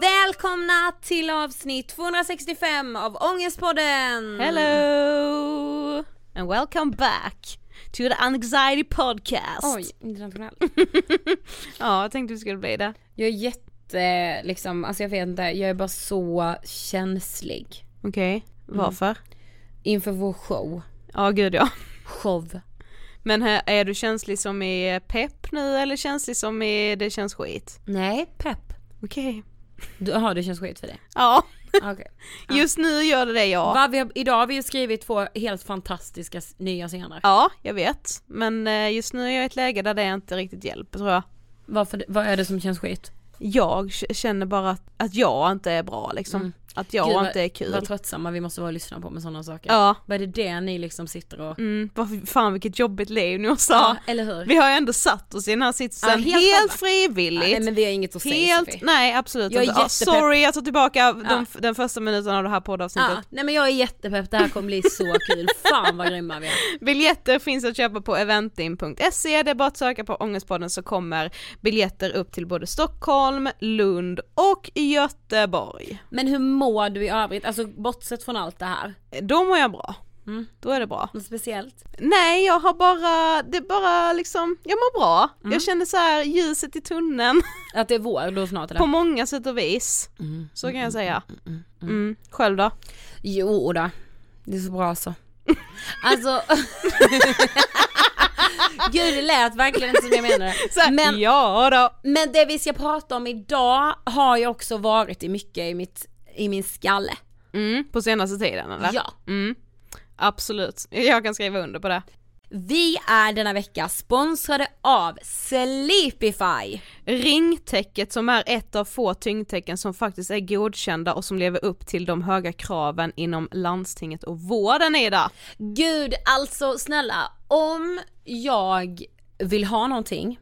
Välkomna till avsnitt 265 av Ångestpodden. Hello and welcome back to the Anxiety Podcast. Oj, internationell. Ja, jag tänkte vi skulle bli det. Jag är jag vet inte, jag är bara så känslig. Okej, varför? Inför vår show. Ja, gud ja. Show. Men är du känslig som är pepp nu eller känslig som är det känns skit? Nej, pepp. Okej. Jaha, det känns skit för dig. Ja, okay. Just nu gör det ja. Idag har vi ju skrivit 2 helt fantastiska nya scener. Ja, jag vet. Men just nu är jag i ett läge där det inte riktigt hjälper, tror jag. Vad är det som känns skit? Jag känner bara att jag inte är bra liksom. att jag Gud, inte är kul. Vad tröttsamma vi måste vara och lyssna på med sådana saker. Ja. Vad är det ni liksom sitter och... Mm, fan vilket jobbigt liv nu också. Ja, eller hur? Vi har ju ändå satt oss i den här sitsen helt frivilligt. Ja, nej, men vi har inget att säga, Sofie. Nej, absolut inte. Sorry, jag tar tillbaka den första minuten av det här poddavsnittet. Ja, nej, men jag är jättepepp. Det här kommer bli så kul. Fan vad grymma vi är. Biljetter finns att köpa på eventim.se. Det är bara att söka på Ångestpodden så kommer biljetter upp till både Stockholm, Lund och Göteborg. Men hur mår du i övrigt? Alltså bortsett från allt det här. Då mår jag bra. Mm. Då är det bra. Något speciellt? Nej, jag har bara... Det är bara liksom... Jag mår bra. Mm. Jag känner så här ljuset i tunneln. Att det är vår då snart? Eller? På många sätt och vis. Mm. Så kan jag säga. Själv då? Jo då. Det är så bra så. Alltså... Gud, det lät verkligen inte som jag menade. Men, ja då. Men det vi ska prata om idag har ju också varit i mycket i min skalle. Mm, på senaste tiden, eller? Ja. Mm. Absolut, jag kan skriva under på det. Vi är denna vecka sponsrade av Sleepify. Ringtäcket som är ett av få tyngdtecken som faktiskt är godkända och som lever upp till de höga kraven inom landstinget och vården idag. Gud, alltså snälla, om jag vill ha någonting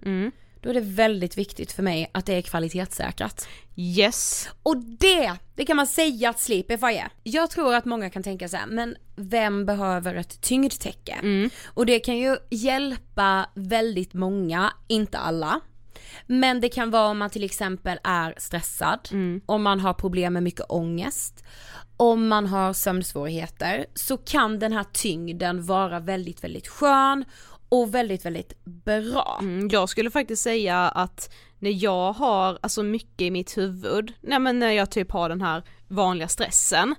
då är det väldigt viktigt för mig att det är kvalitetssäkrat. Yes. Och det kan man säga att Sleepify är. Jag tror att många kan tänka så här, men vem behöver ett tyngdtäcke? Och det kan ju hjälpa väldigt många, inte alla. Men det kan vara om man till exempel är stressad, om man har problem med mycket ångest, om man har sömnsvårigheter, så kan den här tyngden vara väldigt, väldigt skön. Och väldigt, väldigt bra. Jag skulle faktiskt säga att när jag har alltså mycket i mitt huvud, när jag typ har den här vanliga stressen,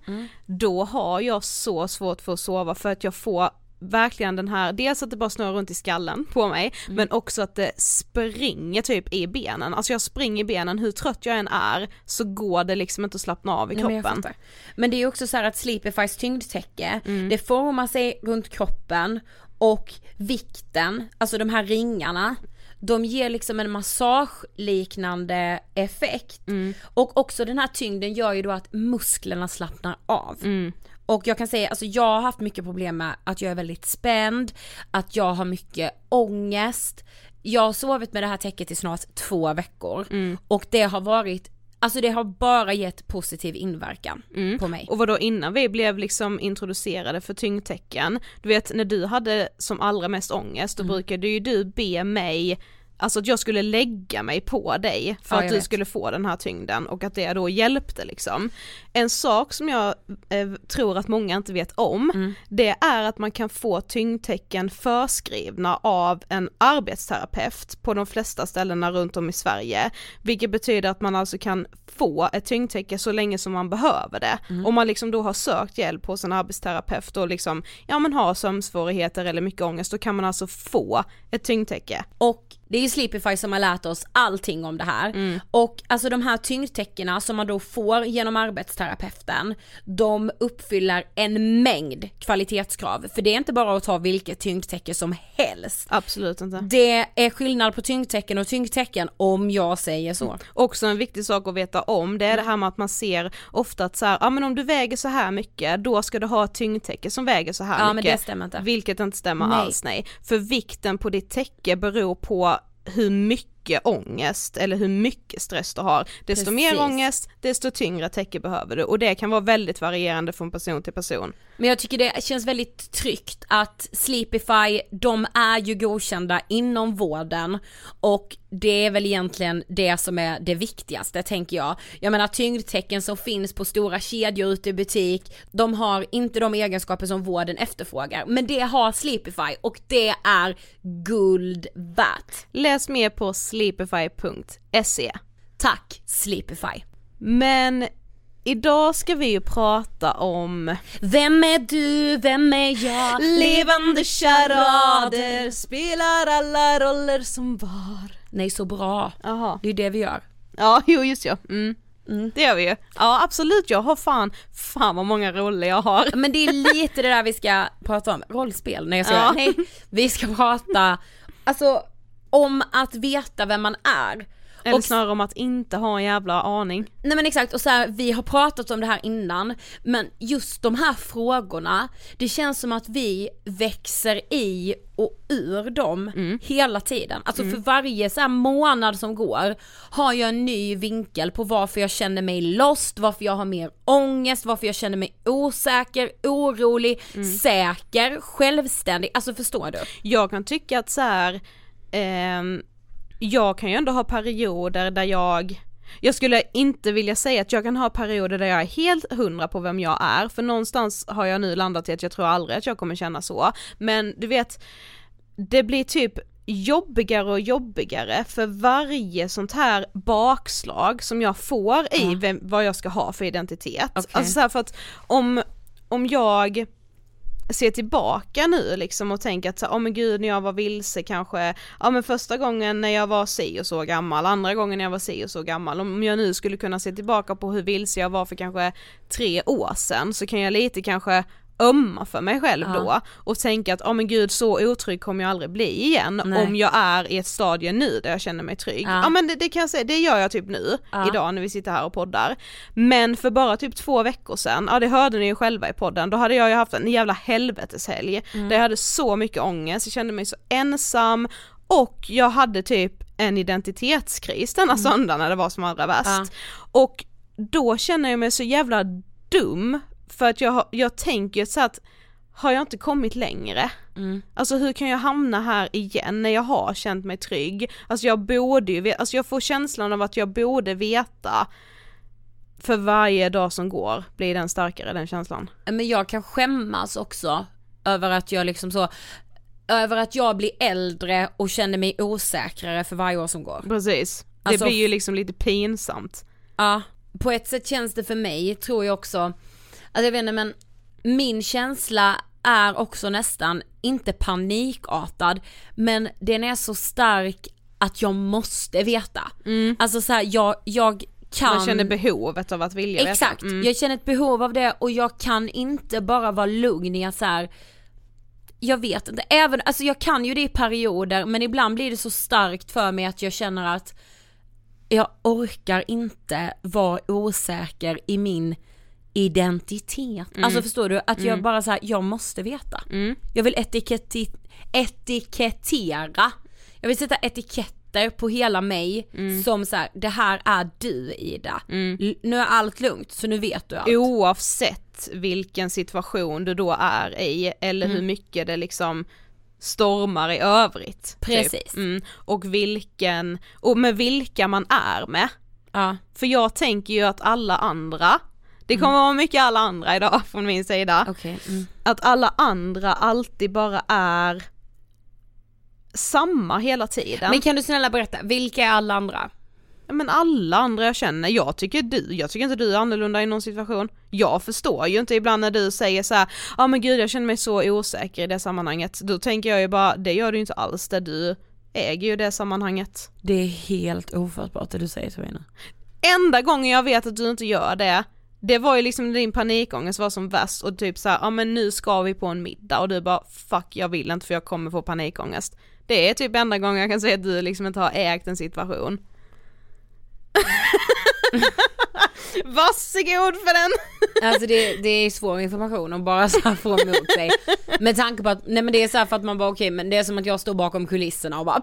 då har jag så svårt för att sova, för att jag får verkligen den här, dels att det bara snurrar runt i skallen på mig, men också att det springer typ i benen. Alltså jag springer i benen, hur trött jag än är så går det liksom inte att slappna av i kroppen. Men det är ju också så här att Sleepifys tyngdtäcke, det formar sig runt kroppen. Och vikten, alltså de här ringarna, de ger liksom en massageliknande effekt. Och också den här tyngden gör ju då att musklerna slappnar av. Och jag kan säga, alltså jag har haft mycket problem med att jag är väldigt spänd, att jag har mycket ångest. Jag har sovit med det här täcket i snart 2 veckor. Och det har varit... Alltså det har bara gett positiv inverkan på mig. Och vadå, innan vi blev liksom introducerade för tyngdtecken, du vet när du hade som allra mest ångest, då brukade ju du be mig, alltså att jag skulle lägga mig på dig för att du skulle få den här tyngden, och att det då hjälpte liksom. En sak som jag tror att många inte vet om, det är att man kan få tyngdtecken förskrivna av en arbetsterapeut på de flesta ställena runt om i Sverige, vilket betyder att man alltså kan få ett tyngdtäcke så länge som man behöver det. Om man liksom då har sökt hjälp hos en arbetsterapeut och liksom, ja men har sömnsvårigheter eller mycket ångest, då kan man alltså få ett tyngdtäcke. Och det är ju Sleepify som har lärt oss allting om det här. Och alltså de här tyngdtäckena som man då får genom arbetsterapeuten, de uppfyller en mängd kvalitetskrav. För det är inte bara att ta vilket tyngdtäcke som helst. Absolut inte. Det är skillnad på tyngdtäcken och tyngdtäcken, om jag säger så. Också en viktig sak att veta om, det är det här med att man ser ofta att så här, men om du väger så här mycket, då ska du ha ett tyngdtäcke som väger så här mycket. Ja, men det stämmer inte. Vilket inte stämmer alls, nej. För vikten på ditt täcke beror på hur mycket ångest eller hur mycket stress du har. Desto mer ångest, desto tyngre täcke behöver du. Och det kan vara väldigt varierande från person till person. Men jag tycker det känns väldigt tryggt att Sleepify, de är ju godkända inom vården. Och det är väl egentligen det som är det viktigaste, tänker jag. Jag menar, tyngdtecken som finns på stora kedjor ute i butik, de har inte de egenskaper som vården efterfrågar. Men det har Sleepify, och det är guld värt. Läs mer på sleepify.se. Tack, Sleepify. Men... idag ska vi ju prata om... Vem är du? Vem är jag? Levande charader, spelar alla roller som var. Nej, så bra. Aha. Det är det vi gör. Ja, just ja. Det gör vi ju. Ja, absolut. Jag har fan vad många roller jag har. Men det är lite det där vi ska prata om. Rollspel. Nej, jag ska Vi ska prata alltså, om att veta vem man är. Eller snarare om att inte ha en jävla aning. Nej men exakt, och så här, vi har pratat om det här innan, men just de här frågorna, det känns som att vi växer i och ur dem hela tiden. Alltså för varje så här månad som går har jag en ny vinkel på varför jag känner mig lost, varför jag har mer ångest, varför jag känner mig osäker, orolig, säker, självständig. Alltså förstår du? Jag kan tycka att så här... jag kan ju ändå ha perioder där jag skulle inte vilja säga att jag kan ha perioder där jag är helt 100 på vem jag är, för någonstans har jag nu landat i att jag tror aldrig att jag kommer känna så, men du vet, det blir typ jobbigare och jobbigare för varje sånt här bakslag som jag får i vad jag ska ha för identitet. Okay. Alltså så här, för att om jag se tillbaka nu liksom och tänka att oh, men gud, när jag var vilse kanske, ja men första gången när jag var si och så gammal, andra gången när jag var si och så gammal, om jag nu skulle kunna se tillbaka på hur vilse jag var för kanske 3 år sedan, så kan jag lite kanske ömma för mig själv då och tänka att oh, men gud, så otrygg kommer jag aldrig bli igen. Nej. Om jag är i ett stadie nu där jag känner mig trygg. Ja men det kan jag säga, det gör jag typ nu idag när vi sitter här och poddar. Men för bara typ 2 veckor sedan, ja det hörde ni ju själva i podden, då hade jag ju haft en jävla helveteshelg där jag hade så mycket ångest, jag kände mig så ensam och jag hade typ en identitetskris den här söndagen när det var som allra värst. Och då känner jag mig så jävla dum. För att jag tänker så att har jag inte kommit längre? Alltså hur kan jag hamna här igen när jag har känt mig trygg? Alltså jag borde ju veta, alltså jag får känslan av att jag borde veta. För varje dag som går blir den starkare, den känslan. Men jag kan skämmas också över att jag liksom så, över att jag blir äldre och känner mig osäkrare för varje år som går. Precis, det alltså, blir ju liksom lite pinsamt. Ja, på ett sätt känns det för mig, tror jag också. Alltså jag vet inte, men min känsla är också nästan inte panikartad, men den är så stark att jag måste veta. Alltså så här, jag kan... Man känner behovet av att vilja veta. Exakt, jag känner ett behov av det och jag kan inte bara vara lugn i att så här... Jag vet inte, även, alltså jag kan ju det i perioder, men ibland blir det så starkt för mig att jag känner att jag orkar inte vara osäker i min identitet. Alltså förstår du att jag bara så här, jag måste veta. Jag vill etikettera. Jag vill sätta etiketter på hela mig som så här, det här är du, Ida. Nu är allt lugnt, så nu vet du allt. Oavsett vilken situation du då är i eller hur mycket det liksom stormar i övrigt. Precis. Typ. Och vilken och med vilka man är med. Ja. För jag tänker ju att alla andra, det kommer vara mycket alla andra idag från min sida. Okay. Att alla andra alltid bara är samma hela tiden. Men kan du snälla berätta, vilka är alla andra? Men alla andra jag känner, jag tycker inte du är annorlunda i någon situation. Jag förstår ju inte ibland när du säger så här, ja men gud, jag känner mig så osäker i det sammanhanget. Då tänker jag ju bara, det gör du inte alls, det du äger ju det sammanhanget. Det är helt ofattbart det du säger, Sovina. Enda gången jag vet att du inte gör det, det var ju liksom din panikångest var som värst och typ så här, ja men nu ska vi på en middag och du bara, fuck jag vill inte för jag kommer få panikångest. Det är typ enda gången jag kan säga att du liksom inte har ägt en situation. Varsågod för den. Alltså det är svår information att bara så här få emot sig. Med tanke på att, nej men det är så här för att man bara okej, men det är som att jag står bakom kulisserna och bara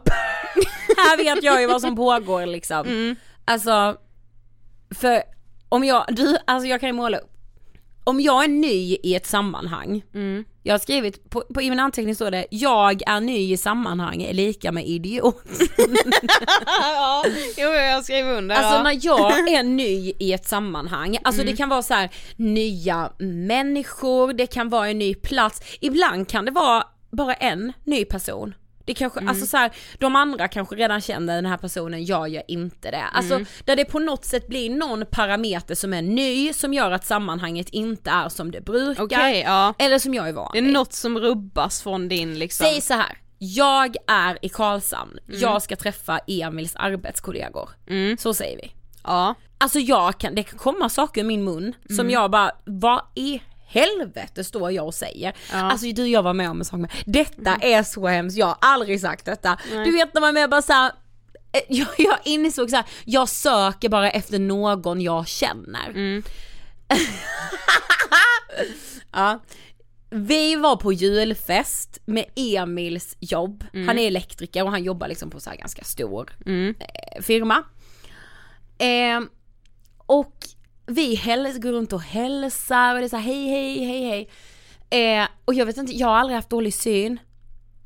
här vet jag ju vad som pågår liksom. Alltså för alltså jag kan ju måla upp. Om jag är ny i ett sammanhang. Jag har skrivit på i min anteckning står det, jag är ny i sammanhang är lika med idiot. Ja, jag skriver under. Alltså när jag är ny i ett sammanhang, alltså det kan vara så här nya människor, det kan vara en ny plats. Ibland kan det vara bara en ny person. Det kanske, alltså så här, de andra kanske redan känner den här personen, jag gör inte det. Alltså där det på något sätt blir någon parameter som är ny, som gör att sammanhanget inte är som det brukar. Okay, ja. Eller som jag är van. Det är något som rubbas från din liksom. Säg så här, jag är i Karlshamn. Jag ska träffa Emils arbetskollegor. Så säger vi. Ja. Alltså det kan komma saker i min mun som jag bara, vad är helvete står jag och säger. Ja. Alltså du, jag var med om en sak med. Detta är så hemskt. Jag har aldrig sagt detta. Nej. Du vet när man är bara så här, jag insåg så här, jag söker bara efter någon jag känner. Mm. Ja. Vi var på julfest med Emils jobb. Mm. Han är elektriker och han jobbar liksom på så här ganska stor firma. Och vi går runt och hälsar och det är så här, hej, hej, hej, hej. Och jag vet inte, jag har aldrig haft dålig syn.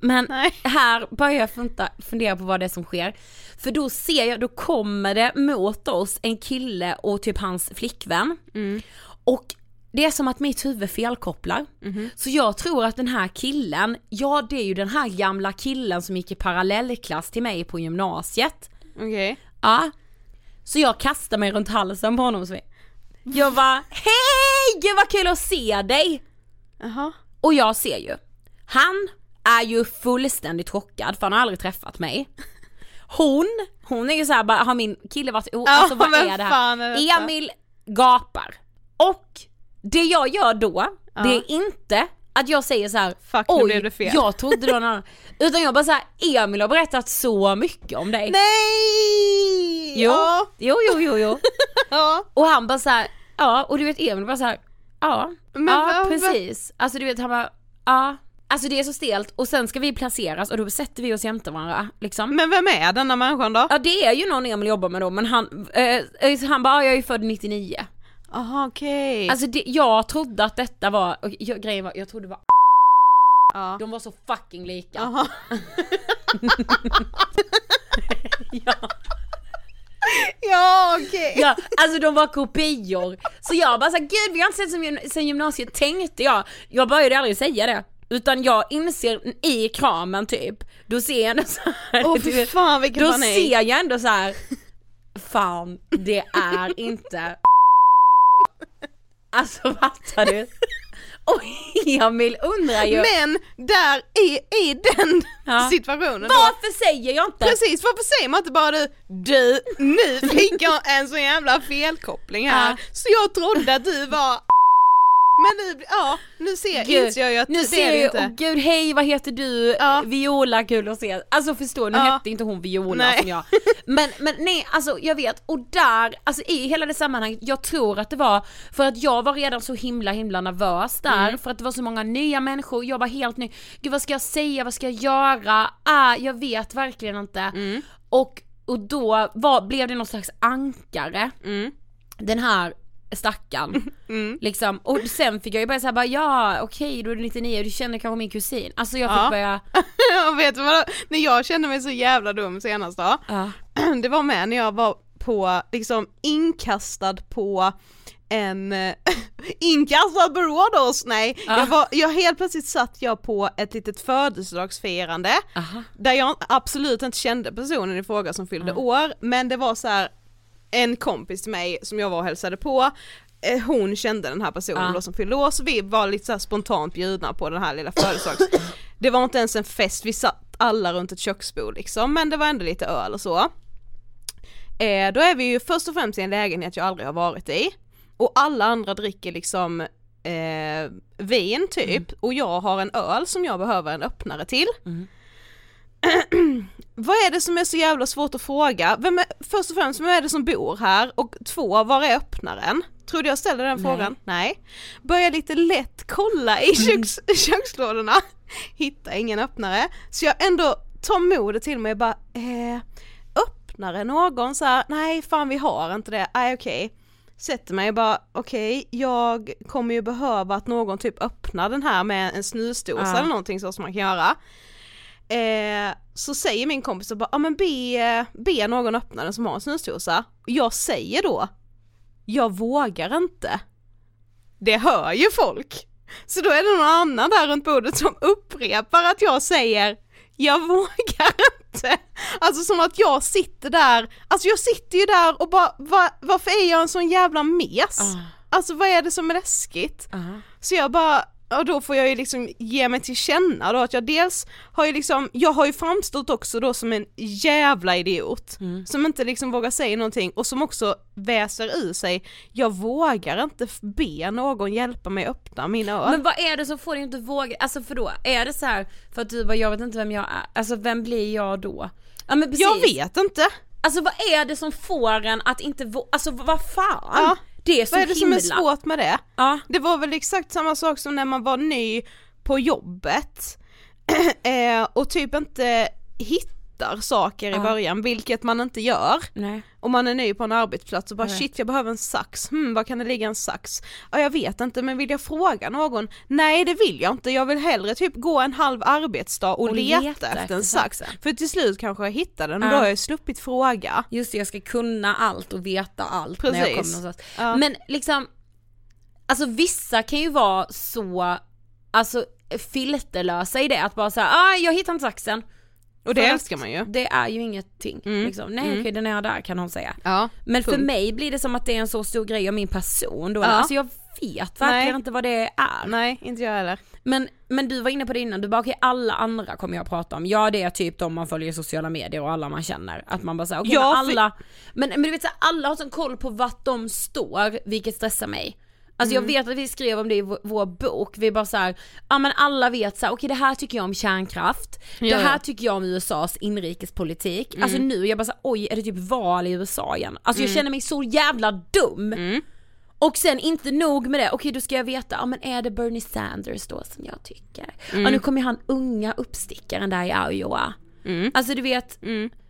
Men nej, här börjar jag fundera på vad det är som sker. För då ser jag, då kommer det mot oss en kille och typ hans flickvän. Mm. Och det är som att mitt huvud felkopplar. Mm-hmm. Så jag tror att den här killen, ja, det är ju den här gamla killen som gick i parallellklass till mig på gymnasiet. Okej. Okay. Ja. Så jag kastar mig runt halsen på honom. Jag bara, hej, gud vad kul att se dig. Uh-huh. Och jag ser ju, han är ju fullständigt chockad, för han har aldrig träffat mig. Hon är ju såhär, har min kille varit alltså vad är det här? Är Emil gapar. Och det jag gör då, det är inte att jag säger så här, fuck, oj, nu blev det fel. Jag trodde det var någon annan. Utan jag bara så här, Emil har berättat så mycket om dig. Nej! Jo, ja. Jo. Ja. Och han bara så här, ja, och du vet Emil bara så här, ja, men ja, precis. Alltså du vet, han bara, ja. Alltså det är så stelt, och sen ska vi placeras och då sätter vi oss jämte varandra liksom. Men vem är den där människan då? Ja, det är ju någon Emil jobbar med då, men han bara, jag är ju född 99. Aha, okej. Okay. Alltså jag trodde att detta var, och grejen var, jag trodde det var de var så fucking lika. Aha. Ja. Ja, okej. Okay. Ja, alltså de var kopior. Så jag bara så här, gud, vi har inte sett sen gymnasiet, tänkte jag. Jag började aldrig säga det. Utan jag inser i kramen typ, då ser jag ändå så här, typ, fan, vilken då panik. Ser jag ändå så här, fan, det är inte. Alltså fattar du? Och Emil undrar ju, men där i den situationen, varför då, säger jag inte? Precis, varför säger man inte bara du, nu fick jag en så jävla felkoppling här. Så jag trodde att du var, men nu, nu ser gud, jag ju att nu ser jag inte. Och gud, hej, vad heter du? Viola, kul att se. Alltså förstår, nu hette inte hon Viola, nej, som jag. Men nej, alltså jag vet. Och där, alltså i hela det sammanhanget, jag tror att det var för att jag var redan så himla nervös där. För att det var så många nya människor. Jag var helt ny. Gud, vad ska jag säga? Vad ska jag göra? Jag vet verkligen inte. Och då blev det någon slags ankare. Den här stackan liksom. Och sen fick jag ju börja såhär, ja, okej, då är det 99, du känner kanske min kusin. Alltså jag fick börja jag vet vad, när jag kände mig så jävla dum senast då, det var med när jag var på, liksom inkastad på en inkastad på Rådhus, nej, jag helt plötsligt satt jag på ett litet födelsedagsfirande där jag absolut inte kände personen i fråga som fyllde år, men det var så här, en kompis till mig som jag var och hälsade på, hon kände den här personen då som fyllde år, så vi var lite så här spontant bjudna på den här lilla födelsedags. Det var inte ens en fest, vi satt alla runt ett köksbord liksom, men det var ändå lite öl och så. Då är vi ju först och främst i en lägenhet jag aldrig har varit i, och alla andra dricker liksom vin typ, och jag har en öl som jag behöver en öppnare till. Vad är det som är så jävla svårt att fråga? Först och främst, vem är det som bor här? Och två, var är öppnaren? Tror du jag ställde den frågan? Nej. Börjar lite lätt kolla i kökslådorna. Hitta ingen öppnare. Så jag ändå tar modet till mig och bara, öppnare någon? Så här, nej fan, vi har inte det. Nej, okej. Sätter mig och bara, okej, jag kommer ju behöva att någon typ öppnar den här med en snusdosa eller någonting så som man kan göra. Så säger min kompis bara, men be någon öppna den som har en snusdosa. Jag säger då, jag vågar inte. Det hör ju folk. Så då är det någon annan där runt bordet som upprepar att jag säger, jag vågar inte. Alltså som att jag sitter där. Alltså jag sitter ju där och bara, varför är jag en sån jävla mes? Alltså vad är det som är läskigt? Så jag bara, och då får jag ju liksom ge mig till känna då, att jag dels har ju liksom, jag har ju framstått också då som en jävla idiot som inte liksom vågar säga någonting, och som också väser i sig, jag vågar inte be någon hjälpa mig öppna mina öl. Men vad är det som får dig inte våga, alltså för då är det så här, för att du bara, jag vet inte vem jag är, alltså vem blir jag då? Ja, men precis. Jag vet inte. Alltså vad är det som får en att inte alltså vad fan? Ja. Det är så vad är det himla som är svårt med det? Ja. Det var väl exakt samma sak som när man var ny på jobbet och typ inte hittar saker i början, vilket man inte gör. Nej. Om man är ny på en arbetsplats och bara shit, jag behöver en sax. Var kan det ligga en sax? Ja, jag vet inte, men vill jag fråga någon? Nej, det vill jag inte. Jag vill hellre typ gå en halv arbetsdag och leta efter en sax. För till slut kanske jag hittar den och då har jag sluppit fråga. Just det, jag ska kunna allt och veta allt. Precis. När jag kommer någonstans. Ja. Men liksom, alltså vissa kan ju vara så, alltså filterlösa i det. Att bara säga, jag hittar inte saxen. Och det älskar man ju. Det är ju ingenting. Mm. Liksom. Nej, okej, den är där, kan hon säga. Ja, men för mig blir det som att det är en så stor grej om min person. Då. Ja. Alltså jag vet verkligen inte vad det är. Nej, inte jag heller. Men du var inne på det innan. Du bara, okej, alla andra kommer jag att prata om. Ja, det är typ de man följer i sociala medier och alla man känner. Att man bara säger, okej, alla... Men du vet, så alla har sån koll på vart de står, vilket stressar mig. Alltså jag vet att vi skrev om det i vår bok. Vi bara såhär, ja men alla vet såhär, okej, det här tycker jag om kärnkraft. Ja. Det här tycker jag om USAs inrikespolitik. Alltså nu, jag bara såhär, oj, är det typ val i USA igen? Alltså jag känner mig så jävla dum. Och sen inte nog med det. Okej, då ska jag veta, ja men är det Bernie Sanders då som jag tycker? Ja, nu kommer ju han unga uppstickaren där i Iowa. Alltså du vet,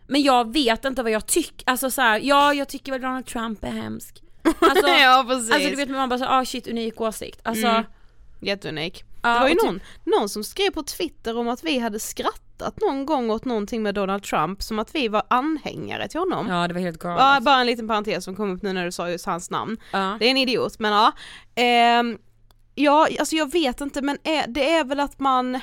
men jag vet inte vad jag tycker. Alltså såhär, ja, jag tycker väl Donald Trump är hemsk. Alltså, ja, precis. Alltså du vet, man bara så shit, unik åsikt. Alltså jätteunik. Det var ju någon som skrev på Twitter om att vi hade skrattat någon gång åt någonting med Donald Trump, som att vi var anhängare till honom. Ja, det var helt galet. Ja, bara en liten parentes som kom upp nu när du sa just hans namn. Det är en idiot, men ja. Ja, alltså jag vet inte, men det är väl att man,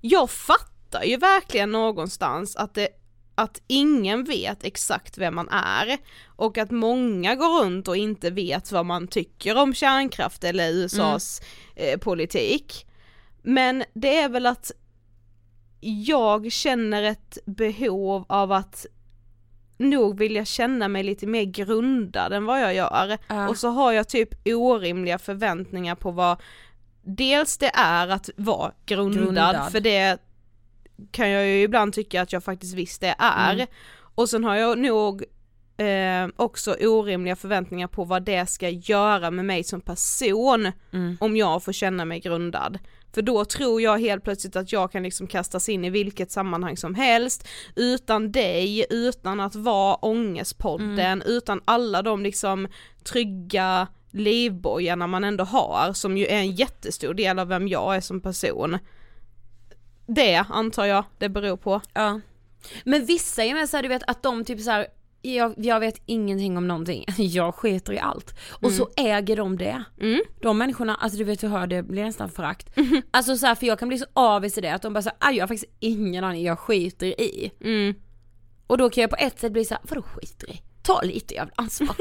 jag fattar ju verkligen någonstans att det, att ingen vet exakt vem man är och att många går runt och inte vet vad man tycker om kärnkraft eller USAs politik. Men det är väl att jag känner ett behov av att nog vill jag känna mig lite mer grundad än vad jag gör. Och så har jag typ orimliga förväntningar på vad dels det är att vara grundad. För det kan jag ju ibland tycka att jag faktiskt visst det är. Och sen har jag nog också orimliga förväntningar på vad det ska göra med mig som person om jag får känna mig grundad. För då tror jag helt plötsligt att jag kan liksom kastas in i vilket sammanhang som helst utan dig, utan att vara Ångestpodden, utan alla de liksom trygga livbojarna man ändå har, som ju är en jättestor del av vem jag är som person. Det antar jag det beror på. Ja. Men vissa är med så här, du vet att de typ så här, jag vet ingenting om någonting. Jag skiter i allt. Och så äger de det. De människorna, alltså du vet hur hör det blir nästan förakt. Alltså så här, för jag kan bli så avvis i det att de bara så här, jag har faktiskt ingen aning, jag skiter i. Och då kan jag på ett sätt bli så här, vadå skiter i? Ta lite jävla ansvar.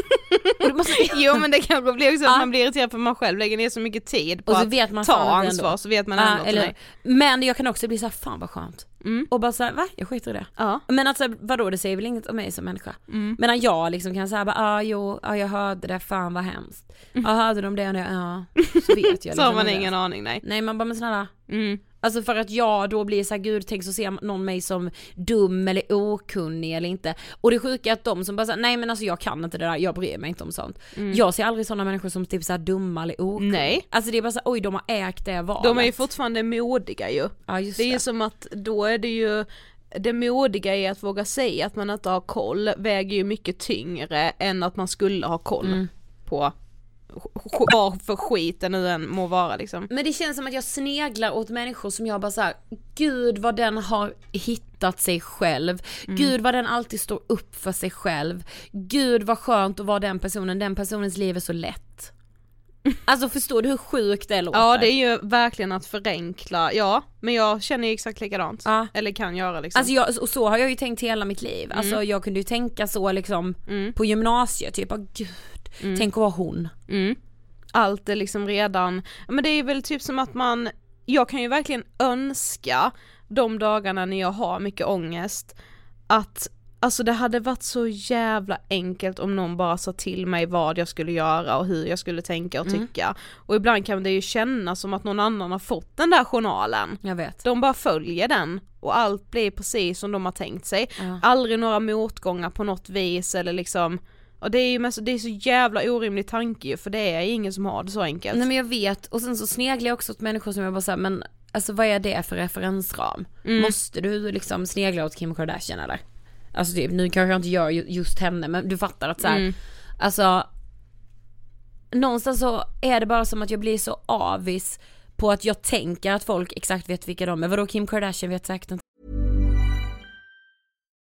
Jo, men det kan bli också att man blir irriterad för man själv lägger ner så mycket tid på och så vet man att ta ansvar ändå. Så vet man ändå eller, men jag kan också bli så här, fan vad skönt. Och bara så här, va? Jag skiter i det. Men alltså, vadå, det säger väl inget om mig som människa. Medan jag liksom kan säga, jag hörde det, fan vad hemskt. Jag hörde de det, så vet jag. Liksom, så har man ingen aning, nej man bara, men snälla. Alltså för att jag då blir så här, gud, tänk så ser någon mig som dum eller okunnig eller inte. Och det sjuka är att de som bara säger, nej men alltså jag kan inte det där, jag bryr mig inte om sånt. Jag ser aldrig sådana människor som typ så här dumma eller okunniga. Nej. Alltså det är bara så här, oj, de har ägt det valet. De är ju fortfarande modiga ju. Ja, just det är ju som att då är det ju, det modiga är att våga säga att man inte har koll, väger ju mycket tyngre än att man skulle ha koll på vad för skiten nu än må vara liksom. Men det känns som att jag sneglar åt människor som jag bara såhär, gud vad den har hittat sig själv, gud vad den alltid står upp för sig själv, gud vad skönt att vara den personens liv är så lätt. Alltså förstår du hur sjukt det låter? Ja, det är ju verkligen att förenkla. Ja, men jag känner ju exakt likadant. Eller kan göra liksom. Alltså och så har jag ju tänkt hela mitt liv. Alltså jag kunde ju tänka så liksom på gymnasiet, typ, gud, tänk att vara hon. Allt är liksom redan. Men det är väl typ som att man, jag kan ju verkligen önska de dagarna när jag har mycket ångest att Alltså det hade varit så jävla enkelt om någon bara sa till mig vad jag skulle göra och hur jag skulle tänka och tycka. Och ibland kan det ju kännas som att någon annan har fått den där journalen. Jag vet. De bara följer den och allt blir precis som de har tänkt sig. Ja. Aldrig några motgångar på något vis eller liksom... Och det är ju mest, det är så jävla orimlig tanke för det är ingen som har det så enkelt. Nej men jag vet, och sen så sneglar jag också åt människor som jag bara säger, men alltså vad är det för referensram? Måste du liksom snegla åt Kim Kardashian eller? Alltså typ, nu kanske jag inte gör just henne, men du fattar att så här, alltså någonstans så är det bara som att jag blir så avis på att jag tänker att folk exakt vet vilka de är. Vadå, Kim Kardashian vet säkert inte.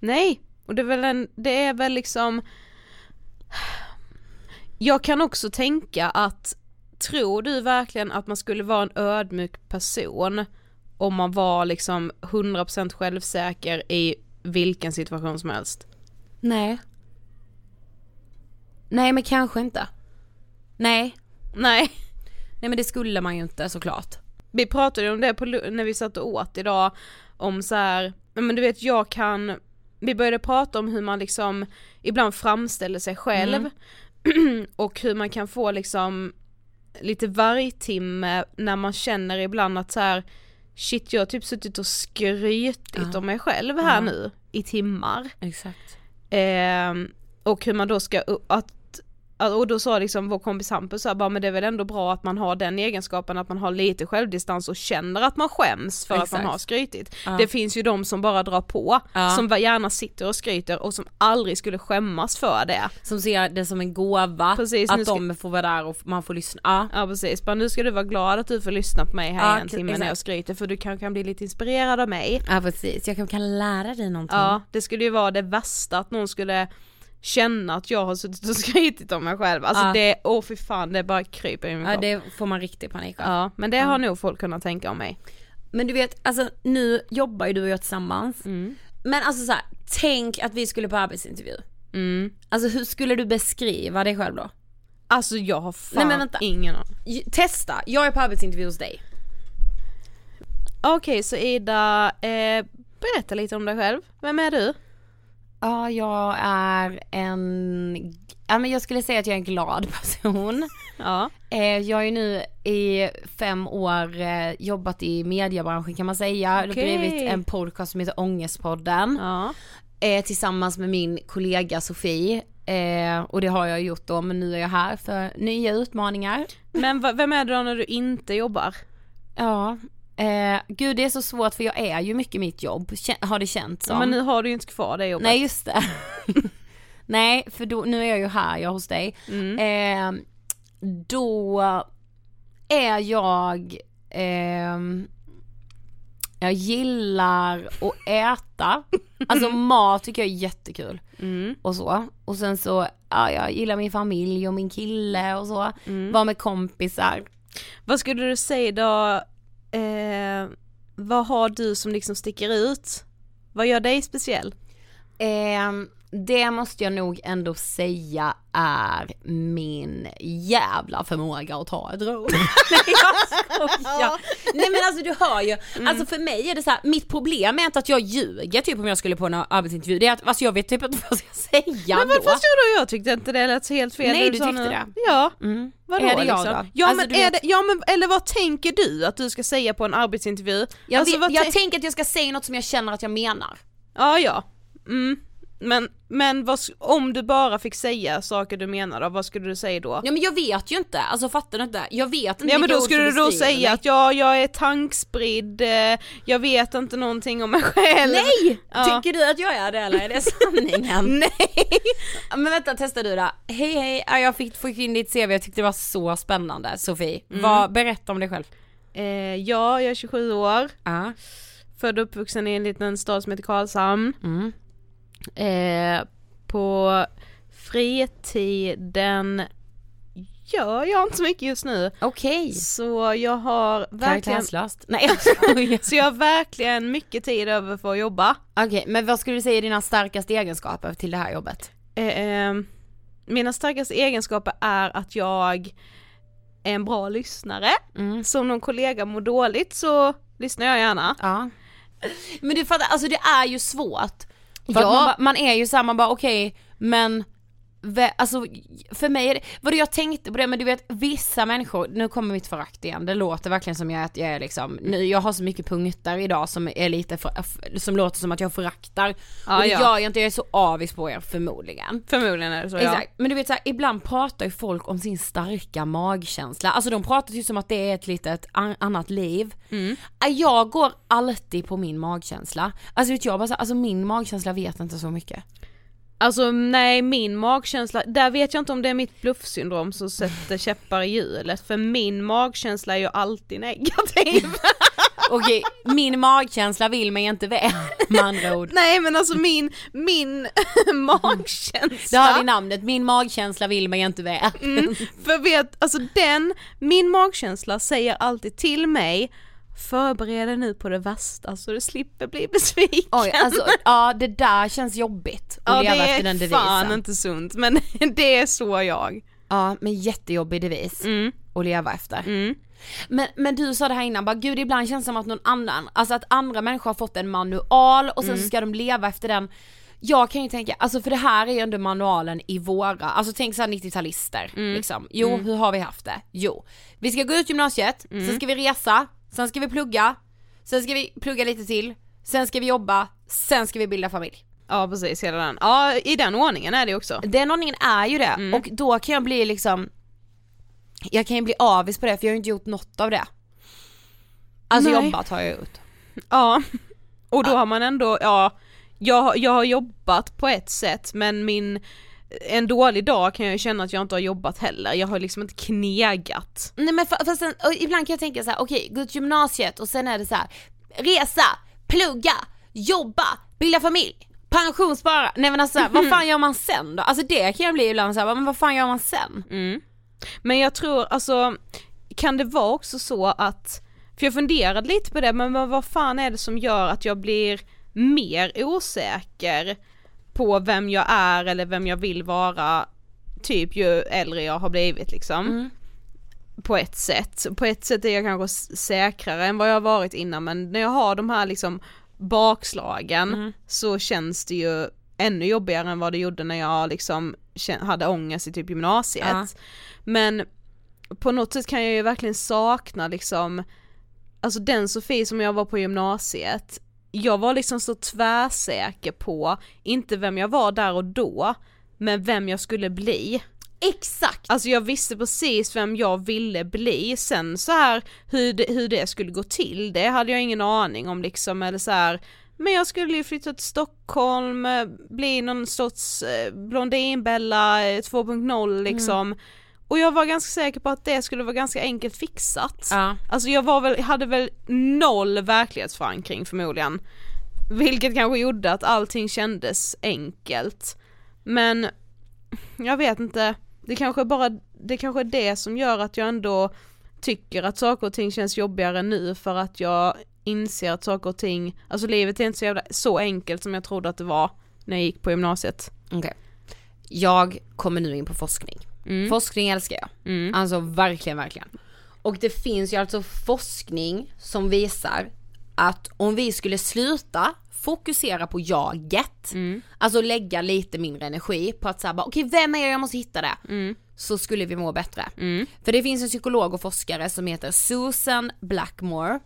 Nej, och det är väl liksom... Jag kan också tänka att tror du verkligen att man skulle vara en ödmjuk person om man var liksom 100% självsäker i vilken situation som helst? Nej. Nej, men kanske inte. Nej. Nej, men det skulle man ju inte, såklart. Vi pratade om det när vi satt och åt idag, om så här, men du vet, vi började prata om hur man liksom ibland framställer sig själv och hur man kan få liksom lite varje timme när man känner ibland att så här, shit, jag har typ suttit och skrytit om mig själv här nu i timmar. Exakt. Och hur man då ska och då sa liksom vår kompis Hampus så här, bara, men det är väl ändå bra att man har den egenskapen att man har lite självdistans och känner att man skäms för att man har skrytit. Det finns ju de som bara drar på, som gärna sitter och skryter och som aldrig skulle skämmas för det. Som ser det som en gåva, precis, att de får vara där och man får lyssna. Ja, precis. Bara, nu ska du vara glad att du får lyssna på mig här en timme när jag skryter, för du kan bli lite inspirerad av mig. Ja, precis. Jag kan lära dig någonting. Ja, det skulle ju vara det värsta att någon skulle... känna att jag har suttit och skrivit om mig själv. Alltså det, fy fan, det bara kryper i min kropp. Det får man riktigt panik av. Ja, men det har nog folk kunnat tänka om mig. Men du vet, alltså nu jobbar ju du och jag tillsammans. Men alltså så här, tänk att vi skulle på arbetsintervju. Alltså hur skulle du beskriva dig själv då? Alltså jag har fan... Nej, men vänta. Ingen aning. Testa, jag är på arbetsintervju hos dig. Okej, så Ida, berätta lite om dig själv. Vem är du? Ja, jag är jag skulle säga att jag är en glad person. Ja. Jag har ju nu i 5 år jobbat i mediebranschen, kan man säga. Okay. Det har blivit en podcast som heter Ångestpodden. Ja. Tillsammans med min kollega Sofie. Och det har jag gjort då, men nu är jag här för nya utmaningar. Men vem är du då när du inte jobbar? Ja, gud, det är så svårt, för jag är ju mycket mitt jobb, har det känts som. Ja, men nu har du ju inte kvar det jobbet. Nej, just det. Nej, för då, nu är jag ju här, jag hos dig. Då är jag Jag gillar att äta. Alltså mat tycker jag är jättekul. Mm. Och så. Och sen så, ja, jag gillar min familj och min kille och så. Mm. Vara med kompisar. Vad skulle du säga då? Vad har du som liksom sticker ut? Vad gör dig speciell? Det måste jag nog ändå säga är min jävla förmåga att ta ett råd. Nej men alltså du hör ju. Mm. Alltså för mig är det så här, mitt problem är inte att jag ljuger typ om jag skulle på en arbetsintervju. Det är att alltså, jag vet typ inte vad jag ska säga. Men varför då? Jag tyckte inte det lät helt fel. Nej, du tyckte det. Ja. Mm. Vadå, är det jag liksom? Ja, alltså, men är det, ja men eller vad tänker du att du ska säga på en arbetsintervju? Jag, alltså, jag tänker att jag ska säga något som jag känner att jag menar. Ja ja. Mm. Men vad, om du bara fick säga saker du menar då, vad skulle du säga då? Ja men jag vet ju inte, alltså fattar du inte? Jag vet inte. Ja men då skulle du då säga mig att jag är tankspridd, jag vet inte någonting om mig själv. Nej! Ja. Tycker du att jag är det eller är det sanningen? Nej! Men vänta, testa du då. Hej, jag fick in ditt CV, jag tyckte det var så spännande, Sofie. Mm. Berätta om dig själv. Ja, jag är 27 år. Född och uppvuxen i en liten stad som heter Karlshamn. Mm. På fritiden gör jag inte så mycket just nu. Okej. Så jag har verkligen så jag har verkligen mycket tid över för att jobba. Okej, men vad skulle du säga är dina starkaste egenskaper till det här jobbet? Mina starkaste egenskaper är att jag är en bra lyssnare. Mm. Så om någon kollega mår dåligt så lyssnar jag gärna. Ja. Men du fattar, alltså det är ju svårt. För ja, man är ju så här, man bara okej, men alltså för mig är det, vad jag tänkte på det, men du vet vissa människor, nu kommer mitt förakt igen, det låter verkligen som jag är liksom, nu, jag har så mycket punkter idag som är lite som låter som att jag föraktar, och det gör jag inte, jag är så avis på er förmodligen är det så. Exakt. Men du vet så här, ibland pratar ju folk om sin starka magkänsla, alltså de pratar ju som att det är ett litet annat liv. Mm. Jag går alltid på min magkänsla, alltså vet jag bara så här, alltså min magkänsla vet inte så mycket. Alltså nej, min magkänsla, där vet jag inte om det är mitt bluffsyndrom som sätter käppar i hjulet, för min magkänsla är ju alltid negativ. Okej, min magkänsla vill mig inte väl, med andra ord. Nej men alltså min magkänsla. Det har vi namnet, min magkänsla vill mig inte väl. Mm, för vet, alltså min magkänsla säger alltid till mig: förbered dig nu på det värsta så du slipper bli besviken. Oj, alltså, ja, det där känns jobbigt. Ja, det är den fan inte sunt. Men det är så jag. Ja, men jättejobbig devis. Mm. Att leva efter. Mm. Men du sa det här innan, bara gud, ibland känns det som att någon annan, alltså att andra människor har fått en manual och sen så ska de leva efter den. Jag kan ju tänka, alltså för det här är ju ändå manualen i våra, alltså tänk såhär 90-talister liksom. Jo, hur har vi haft det? Jo, vi ska gå ut gymnasiet, sen ska vi resa, sen ska vi plugga, sen ska vi plugga lite till, sen ska vi jobba, sen ska vi bilda familj. Ja, precis, hela den. Ja, i den ordningen är det också. Den ordningen är ju det. Och då kan jag bli liksom, jag kan ju bli avis på det, för jag har ju inte gjort något av det. Alltså jobbat har jag gjort. Ja. Och då har man ändå, ja, jag har jobbat på ett sätt, men en dålig dag kan jag ju känna att jag inte har jobbat heller. Jag har liksom inte knegat. Nej men fast sen, ibland kan jag tänka så här: okej, gå ut gymnasiet och sen är det så här: resa, plugga, jobba, bilda familj, pensionsspara. Nej men alltså, vad fan gör man sen då? Alltså det kan jag bli ibland så här, men vad fan gör man sen? Mm. Men jag tror, alltså kan det vara också så att, för jag funderade lite på det, men vad fan är det som gör att jag blir mer osäker på vem jag är eller vem jag vill vara typ ju äldre jag har blivit liksom. På ett sätt är jag kanske säkrare än vad jag har varit innan, men när jag har de här liksom bakslagen så känns det ju ännu jobbigare än vad det gjorde när jag liksom hade ångest i typ gymnasiet. Men på något sätt kan jag ju verkligen sakna liksom, alltså den Sofie som jag var på gymnasiet, jag var liksom så tvärsäker på inte vem jag var där och då, men vem jag skulle bli. Exakt. Alltså jag visste precis vem jag ville bli. Sen så här hur det skulle gå till, det hade jag ingen aning om liksom, eller så här, men jag skulle ju flytta till Stockholm, bli någon sorts blondinbella 2.0 liksom. Och jag var ganska säker på att det skulle vara ganska enkelt fixat. Ja. Alltså jag hade väl noll verklighetsförankring förmodligen. Vilket kanske gjorde att allting kändes enkelt. Men jag vet inte. Det kanske är det som gör att jag ändå tycker att saker och ting känns jobbigare nu. För att jag inser att saker och ting... Alltså livet är inte så enkelt som jag trodde att det var när jag gick på gymnasiet. Okay. Jag kommer nu in på forskning. Mm. Forskning älskar jag. Mm. Alltså verkligen, verkligen. Och det finns ju alltså forskning som visar att om vi skulle sluta fokusera på jaget, alltså lägga lite mindre energi på att säga, okej, vem är jag måste hitta det, så skulle vi må bättre. För det finns en psykolog och forskare som heter Susan Blackmore.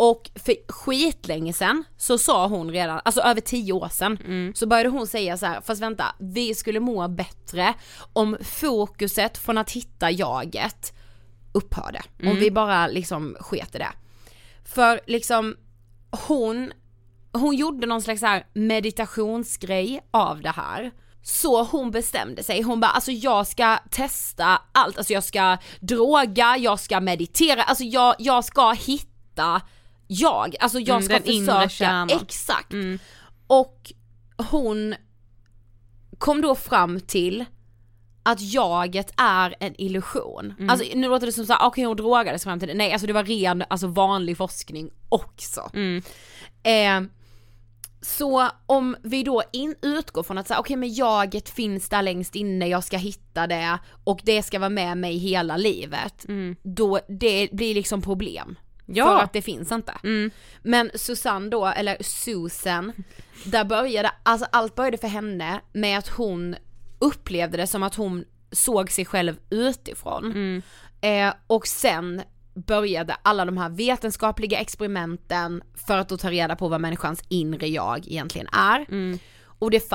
Och för skitlänge sen så sa hon redan, alltså över 10 år sedan, så började hon säga så här, fast vänta, vi skulle må bättre om fokuset från att hitta jaget upphörde. Om vi bara liksom sket i det. För liksom hon gjorde någon slags så här meditationsgrej av det här. Så hon bestämde sig, hon bara, alltså jag ska testa allt, alltså jag ska droga, jag ska meditera, alltså jag ska hitta jag, alltså jag ska försöka. Exakt. Och hon kom då fram till att jaget är en illusion. Alltså nu låter det som så här, okej, hon drogades fram till det. Nej, alltså det var ren, alltså vanlig forskning också. Så om vi då utgår från att säga, okej, men jaget finns där längst inne, jag ska hitta det och det ska vara med mig hela livet. Då det blir liksom problem. Ja. För att det finns inte. Men Susanne då, eller Susan, där började, alltså allt började för henne med att hon upplevde det som att hon såg sig själv utifrån. Och sen började alla de här vetenskapliga experimenten för att då ta reda på vad människans inre jag egentligen är. Och det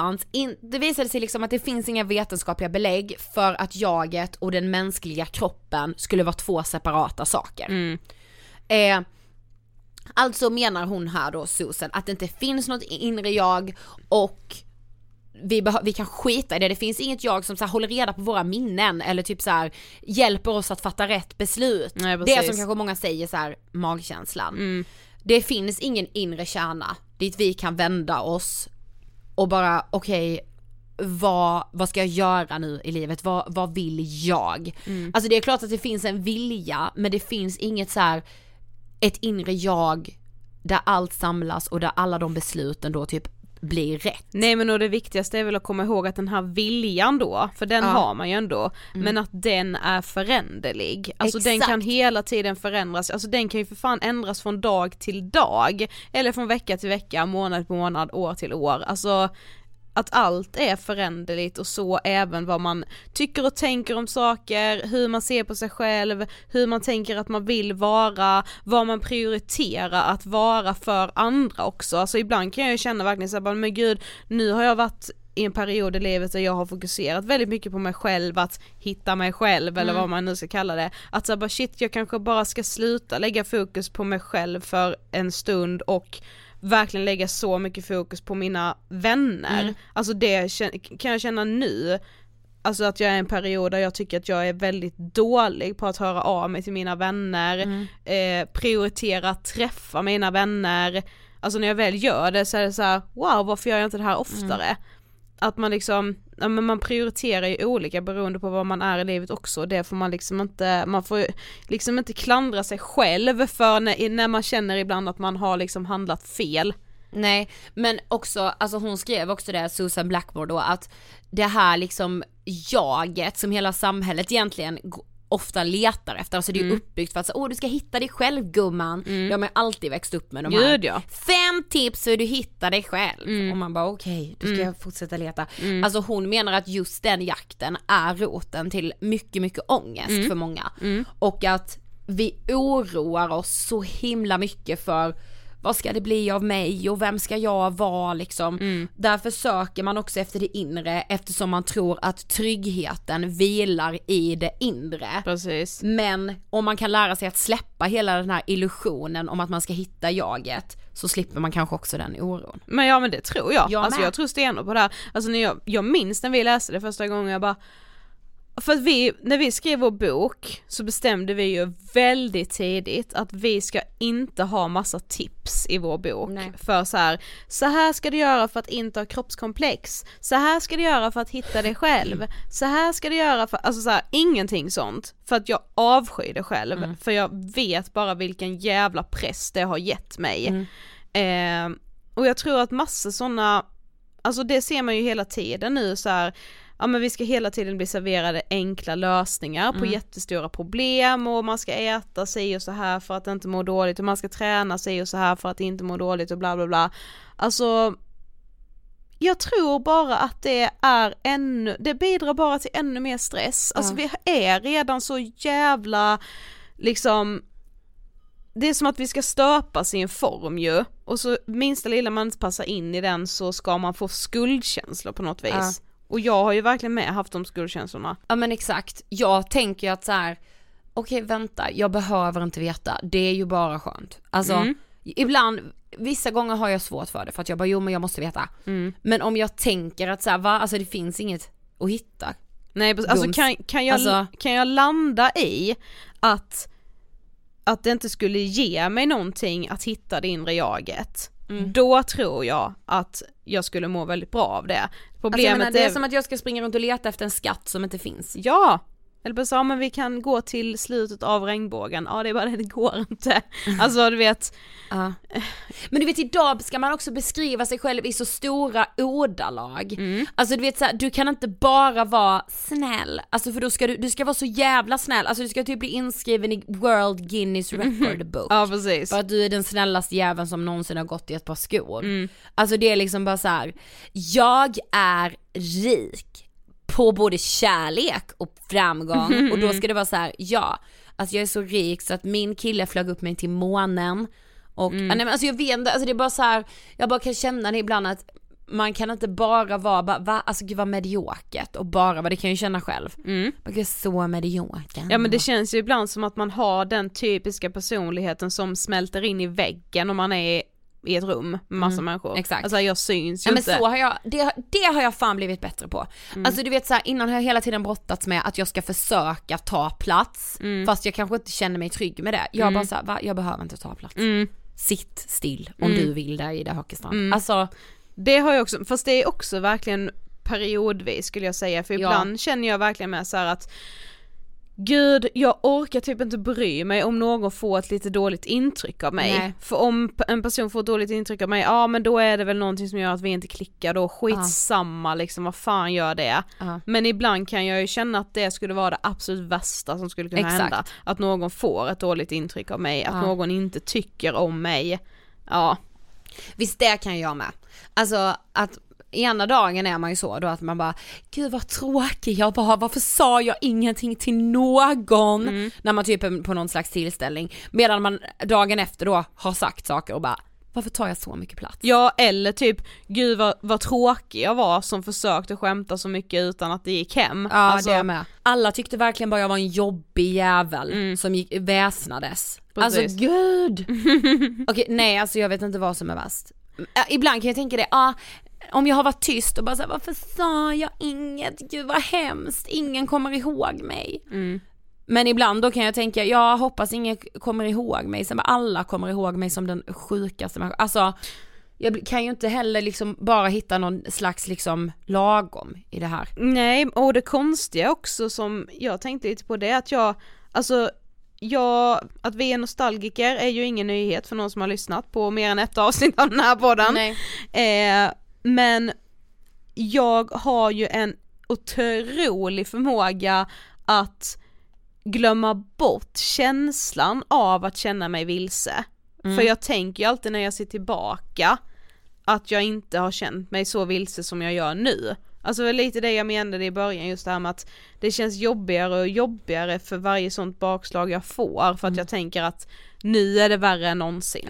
visade sig liksom att det finns inga vetenskapliga belägg för att jaget och den mänskliga kroppen skulle vara 2 separata saker. Alltså menar hon här då, Susan, att det inte finns något inre jag och vi kan skita i det. Det finns inget jag som så här, håller reda på våra minnen eller typ så här, hjälper oss att fatta rätt beslut. Nej, det som kanske många säger så här, magkänslan. Det finns ingen inre kärna dit vi kan vända oss och bara okej, vad ska jag göra nu i livet? Vad vill jag? Alltså det är klart att det finns en vilja, men det finns inget så här ett inre jag där allt samlas och där alla de besluten då typ blir rätt. Nej, men och det viktigaste är väl att komma ihåg att den här viljan då, för den har man ju ändå, men att den är föränderlig. Alltså exakt. Den kan hela tiden förändras. Alltså den kan ju för fan ändras från dag till dag eller från vecka till vecka, månad till månad, år till år. Alltså att allt är föränderligt och så även vad man tycker och tänker om saker, hur man ser på sig själv, hur man tänker att man vill vara, vad man prioriterar att vara för andra också. Alltså ibland kan jag ju känna verkligen så här, men gud, nu har jag varit i en period i livet där jag har fokuserat väldigt mycket på mig själv, att hitta mig själv eller vad man nu ska kalla det. Att så här, shit, jag kanske bara ska sluta lägga fokus på mig själv för en stund och verkligen lägga så mycket fokus på mina vänner. Alltså det kan jag känna nu. Alltså att jag är i en period där jag tycker att jag är väldigt dålig på att höra av mig till mina vänner. Prioritera att träffa mina vänner. Alltså när jag väl gör det så är det så här, wow, varför gör jag inte det här oftare? Att man liksom, ja, men man prioriterar ju olika beroende på vad man är i livet också. Det får man liksom inte, man får liksom inte klandra sig själv för när man känner ibland att man har liksom handlat fel. Nej, men också, alltså hon skrev också det, Susan Blackmore då, att det här liksom jaget som hela samhället egentligen ofta letar efter, alltså det är uppbyggt för att så, du ska hitta dig själv, gumman. De har alltid växt upp med de här 5 tips hur du hittar dig själv. Och man bara okej, då ska jag fortsätta leta. Alltså hon menar att just den jakten är roten till mycket, mycket ångest för många. Och att vi oroar oss så himla mycket för vad ska det bli av mig och vem ska jag vara liksom. Därför söker man också efter det inre eftersom man tror att tryggheten vilar i det inre. Precis. Men om man kan lära sig att släppa hela den här illusionen om att man ska hitta jaget, så slipper man kanske också den oron. Men ja, men det tror jag. Jag tror stenhårt på det här. Alltså när jag minns när vi läste det första gången, jag bara För att vi, när vi skrev vår bok så bestämde vi ju väldigt tidigt att vi ska inte ha massa tips i vår bok. Nej. För så här ska du göra för att inte ha kroppskomplex. Så här ska du göra för att hitta dig själv. Så här ska du göra för... Alltså så här, ingenting sånt. För att jag avskyr det själv. För jag vet bara vilken jävla press det har gett mig. Och jag tror att massa såna... Alltså det ser man ju hela tiden nu så här... Ja, men vi ska hela tiden bli serverade enkla lösningar på jättestora problem, och man ska äta sig och så här för att inte må dåligt, och man ska träna sig och så här för att inte må dåligt och bla bla bla. Alltså jag tror bara att det bidrar bara till ännu mer stress. Alltså vi är redan så jävla liksom, det är som att vi ska stöpas i en form ju, och så minsta lilla man passar in i den så ska man få skuldkänslor på något vis. Och jag har ju verkligen med haft de skuldkänslorna. Ja men exakt. Jag tänker ju att så här, okej, vänta, jag behöver inte veta. Det är ju bara skönt. Alltså ibland, vissa gånger har jag svårt för det, för att jag bara, jo men jag måste veta. Men om jag tänker att så här, va? Alltså det finns inget att hitta. Nej, alltså kan jag landa i att det inte skulle ge mig någonting att hitta det inre jaget. Då tror jag att jag skulle må väldigt bra av det. Problemet alltså, det är som att jag ska springa runt och leta efter en skatt som inte finns. Ja, eller bara så, men vi kan gå till slutet av regnbågen. Ja, det är bara det går inte. Alltså du vet. Men du vet, idag ska man också beskriva sig själv i så stora ordalag. Alltså du vet så här, du kan inte bara vara snäll. Alltså för då ska du ska vara så jävla snäll. Alltså du ska typ bli inskriven i World Guinness Record Book. Ja, precis. För att du är den snällaste jäveln som någonsin har gått i ett par skor. Alltså det är liksom bara så här, jag är rik på både kärlek och framgång. Och då ska det vara så här, ja, alltså jag är så rik så att min kille flög upp mig till månen. Och nej, men alltså jag vet inte, alltså det är bara så här, jag bara kan känna det ibland att man kan inte bara vara alltså gud vad mediokert, och bara vad det kan ju känna själv. Man kan så medioker. Ja men det känns ju ibland som att man har den typiska personligheten som smälter in i väggen om man är i ett rum med massa människor. Exakt. Alltså jag syns ju inte. Men så har jag, det har jag fan blivit bättre på. Alltså du vet så här, innan har jag hela tiden brottats med att jag ska försöka ta plats, fast jag kanske inte känner mig trygg med det. Jag bara så här, va? Jag behöver inte ta plats. Sitt still om du vill där i det hockeystrand. Alltså det har jag också, fast det är också verkligen periodvis skulle jag säga, för ibland känner jag verkligen med så här att gud, jag orkar typ inte bry mig om någon får ett lite dåligt intryck av mig. Nej. För om en person får ett dåligt intryck av mig, ja men då är det väl någonting som gör att vi inte klickar, då skitsamma liksom, vad fan gör det? Men ibland kan jag ju känna att det skulle vara det absolut värsta som skulle kunna hända, att någon får ett dåligt intryck av mig, att någon inte tycker om mig. Ja. Visst, det kan jag med. Alltså att ena dagen är man ju så då att man bara, gud vad tråkig jag var, varför sa jag ingenting till någon? När man typ är på någon slags tillställning, medan man dagen efter då har sagt saker och bara, varför tar jag så mycket plats? Ja, eller typ, gud vad tråkig jag var som försökte skämta så mycket utan att det gick hem. Ja, alltså, det är med. Alla tyckte verkligen bara jag var en jobbig jävel som gick väsnades. Precis. Alltså gud. Okej, nej alltså jag vet inte vad som är värst. Ibland kan jag tänka det, om jag har varit tyst och bara såhär, varför sa jag inget? Gud vad hemskt, ingen kommer ihåg mig. Men ibland då kan jag tänka, jag hoppas ingen kommer ihåg mig. Sen bara, alla kommer ihåg mig som den sjukaste människan. Alltså jag kan ju inte heller liksom bara hitta någon slags liksom lagom i det här. Nej, och det konstiga också som jag tänkte lite på det, att att vi är nostalgiker är ju ingen nyhet för någon som har lyssnat på mer än ett avsnitt av den här podden. Men jag har ju en otrolig förmåga att glömma bort känslan av att känna mig vilse. För jag tänker ju alltid när jag ser tillbaka att jag inte har känt mig så vilse som jag gör nu. Alltså lite det jag menade i början, just det här med att det känns jobbigare och jobbigare för varje sånt bakslag jag får, för att jag tänker att nu är det värre än någonsin.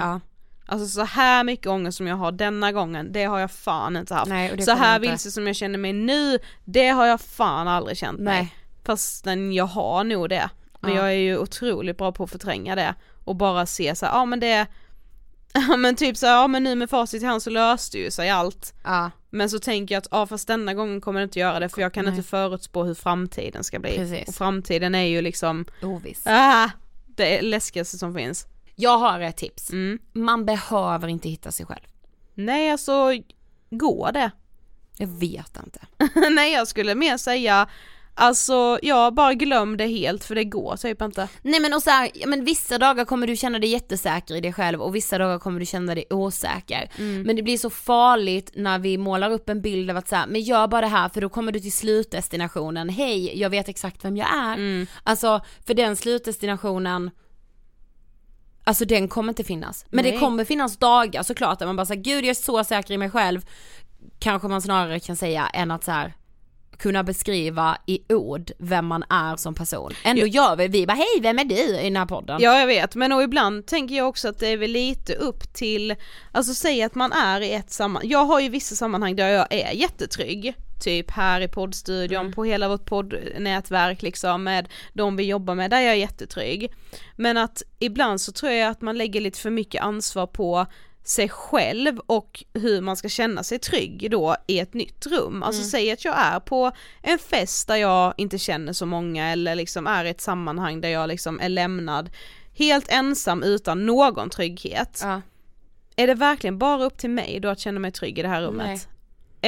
Alltså så här mycket ångest som jag har denna gången, det har jag fan inte haft. Nej, så här vilse som jag känner mig nu, det har jag fan aldrig känt mig. Fastän jag har nog det. Men jag är ju otroligt bra på att förtränga det och bara se så här, men det men typ så här, men nu med facit i hand så löste ju sig allt. Men så tänker jag att fast denna gången kommer jag inte göra det, för jag kan inte förutspå hur framtiden ska bli. Precis. Och framtiden är ju liksom oviss. Det är läskigaste som finns. Jag har ett tips. Man behöver inte hitta sig själv. Nej, alltså går det? Jag vet inte. Nej, jag skulle mer säga alltså, jag bara glöm det helt, för det går typ inte. Nej, men, och så här, men vissa dagar kommer du känna dig jättesäker i dig själv, och vissa dagar kommer du känna dig osäker. Men det blir så farligt när vi målar upp en bild av att så här, men gör bara det här, för då kommer du till slutdestinationen. Hej, jag vet exakt vem jag är. Alltså, för den slutdestinationen, alltså den kommer inte finnas. Men det kommer finnas dagar såklart där man bara säger, gud jag är så säker i mig själv. Kanske man snarare kan säga än att så här, kunna beskriva i ord vem man är som person. Ändå gör vi bara, hej vem är du i den här podden? Ja, jag vet, men och ibland tänker jag också att det är väl lite upp till, alltså säg att man är i ett sammanhang. Jag har ju vissa sammanhang där jag är jättetrygg, typ här i poddstudion, på hela vårt poddnätverk liksom, med de vi jobbar med, där jag är jättetrygg. Men att ibland så tror jag att man lägger lite för mycket ansvar på sig själv och hur man ska känna sig trygg då i ett nytt rum. Alltså säg att jag är på en fest där jag inte känner så många, eller liksom är i ett sammanhang där jag liksom är lämnad helt ensam utan någon trygghet. Är det verkligen bara upp till mig då att känna mig trygg i det här rummet? Nej.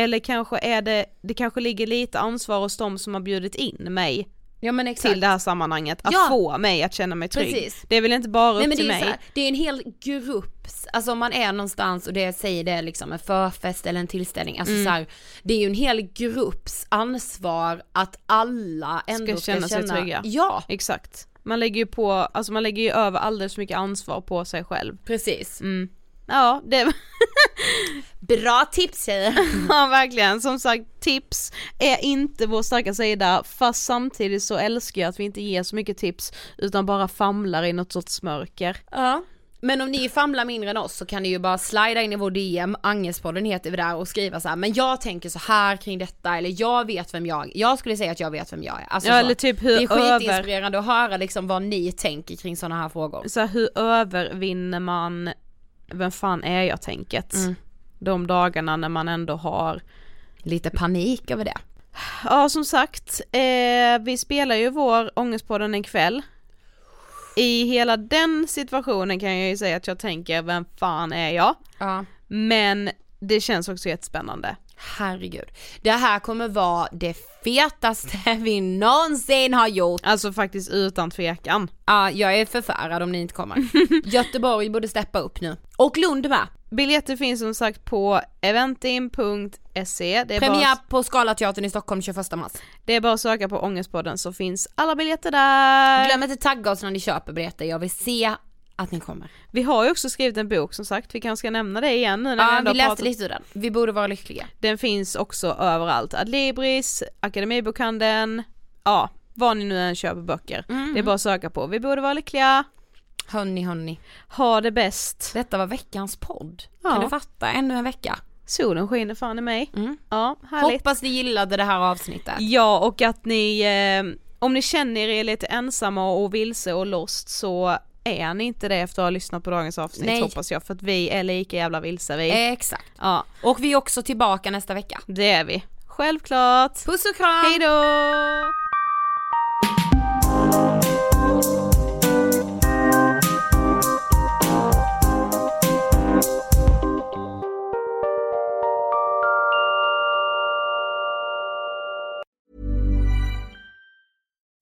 Eller kanske är det kanske ligger lite ansvar hos de som har bjudit in mig. Ja, men exakt. Till det här sammanhanget att få mig att känna mig trygg. Precis. Det är väl inte bara upp till mig. Här, det är en hel grupp. Alltså om man är någonstans och det säger det liksom en förfest eller en tillställning, alltså så här, det är ju en hel grupps ansvar att alla ändå ska känna sig trygga. Ja, exakt. Man lägger ju på, alltså man lägger ju över alldeles för mycket ansvar på sig själv. Precis. Ja, det bra tips tjejer. Ja, verkligen. Som sagt, tips är inte vår starka sida, fast samtidigt så älskar jag att vi inte ger så mycket tips utan bara famlar i något sorts mörker. Ja. Men om ni famlar mindre än oss så kan ni ju bara slida in i vår DM, Ångestpodden heter vi där, och skriva så här, men jag tänker så här kring detta, eller jag vet vem jag skulle säga att jag vet vem jag är. Alltså ja, eller typ hur det är skitinspirerande att höra liksom vad ni tänker kring sådana här frågor. Så här, hur övervinner man vem fan är jag tänket de dagarna när man ändå har lite panik över det. Ja, som sagt, vi spelar ju vår Ångestpodden en kväll. I hela den situationen kan jag ju säga att jag tänker, vem fan är jag? Ja. Men det känns också jättespännande. Herregud. Det här kommer vara det fetaste vi någonsin har gjort. Alltså faktiskt utan tvekan. Ja, jag är förfärad om ni inte kommer. Göteborg borde steppa upp nu. Och Lund med. Biljetter finns som sagt på eventim.se. Premiär på Skalateatern i Stockholm 21 mars. Det är bara att söka på Ångestpodden så finns alla biljetter där. Glöm inte tagga oss när ni köper biljetter. Jag vill se att ni kommer. Vi har ju också skrivit en bok som sagt. Vi kanske ska nämna det igen nu när vi läste lite ur den. Vi borde vara lyckliga. Den finns också överallt. Adlibris, Akademibokhandeln. Ja, var ni nu än köper böcker. Det är bara att söka på. Vi borde vara lyckliga. Hörni. Ha det bäst. Detta var veckans podd. Ja. Kan du fatta? Ännu en vecka. Solen skiner fan i mig. Ja, härligt. Hoppas ni gillade det här avsnittet. Ja, och att ni om ni känner er lite ensamma och vilse och lost, så är ni inte det efter att ha lyssnat på dagens avsnitt. Nej. Hoppas jag, för att vi är lika jävla vilse vi. Exakt. Ja. Och vi är också tillbaka nästa vecka. Det är vi. Självklart. Puss och kram. Hej då.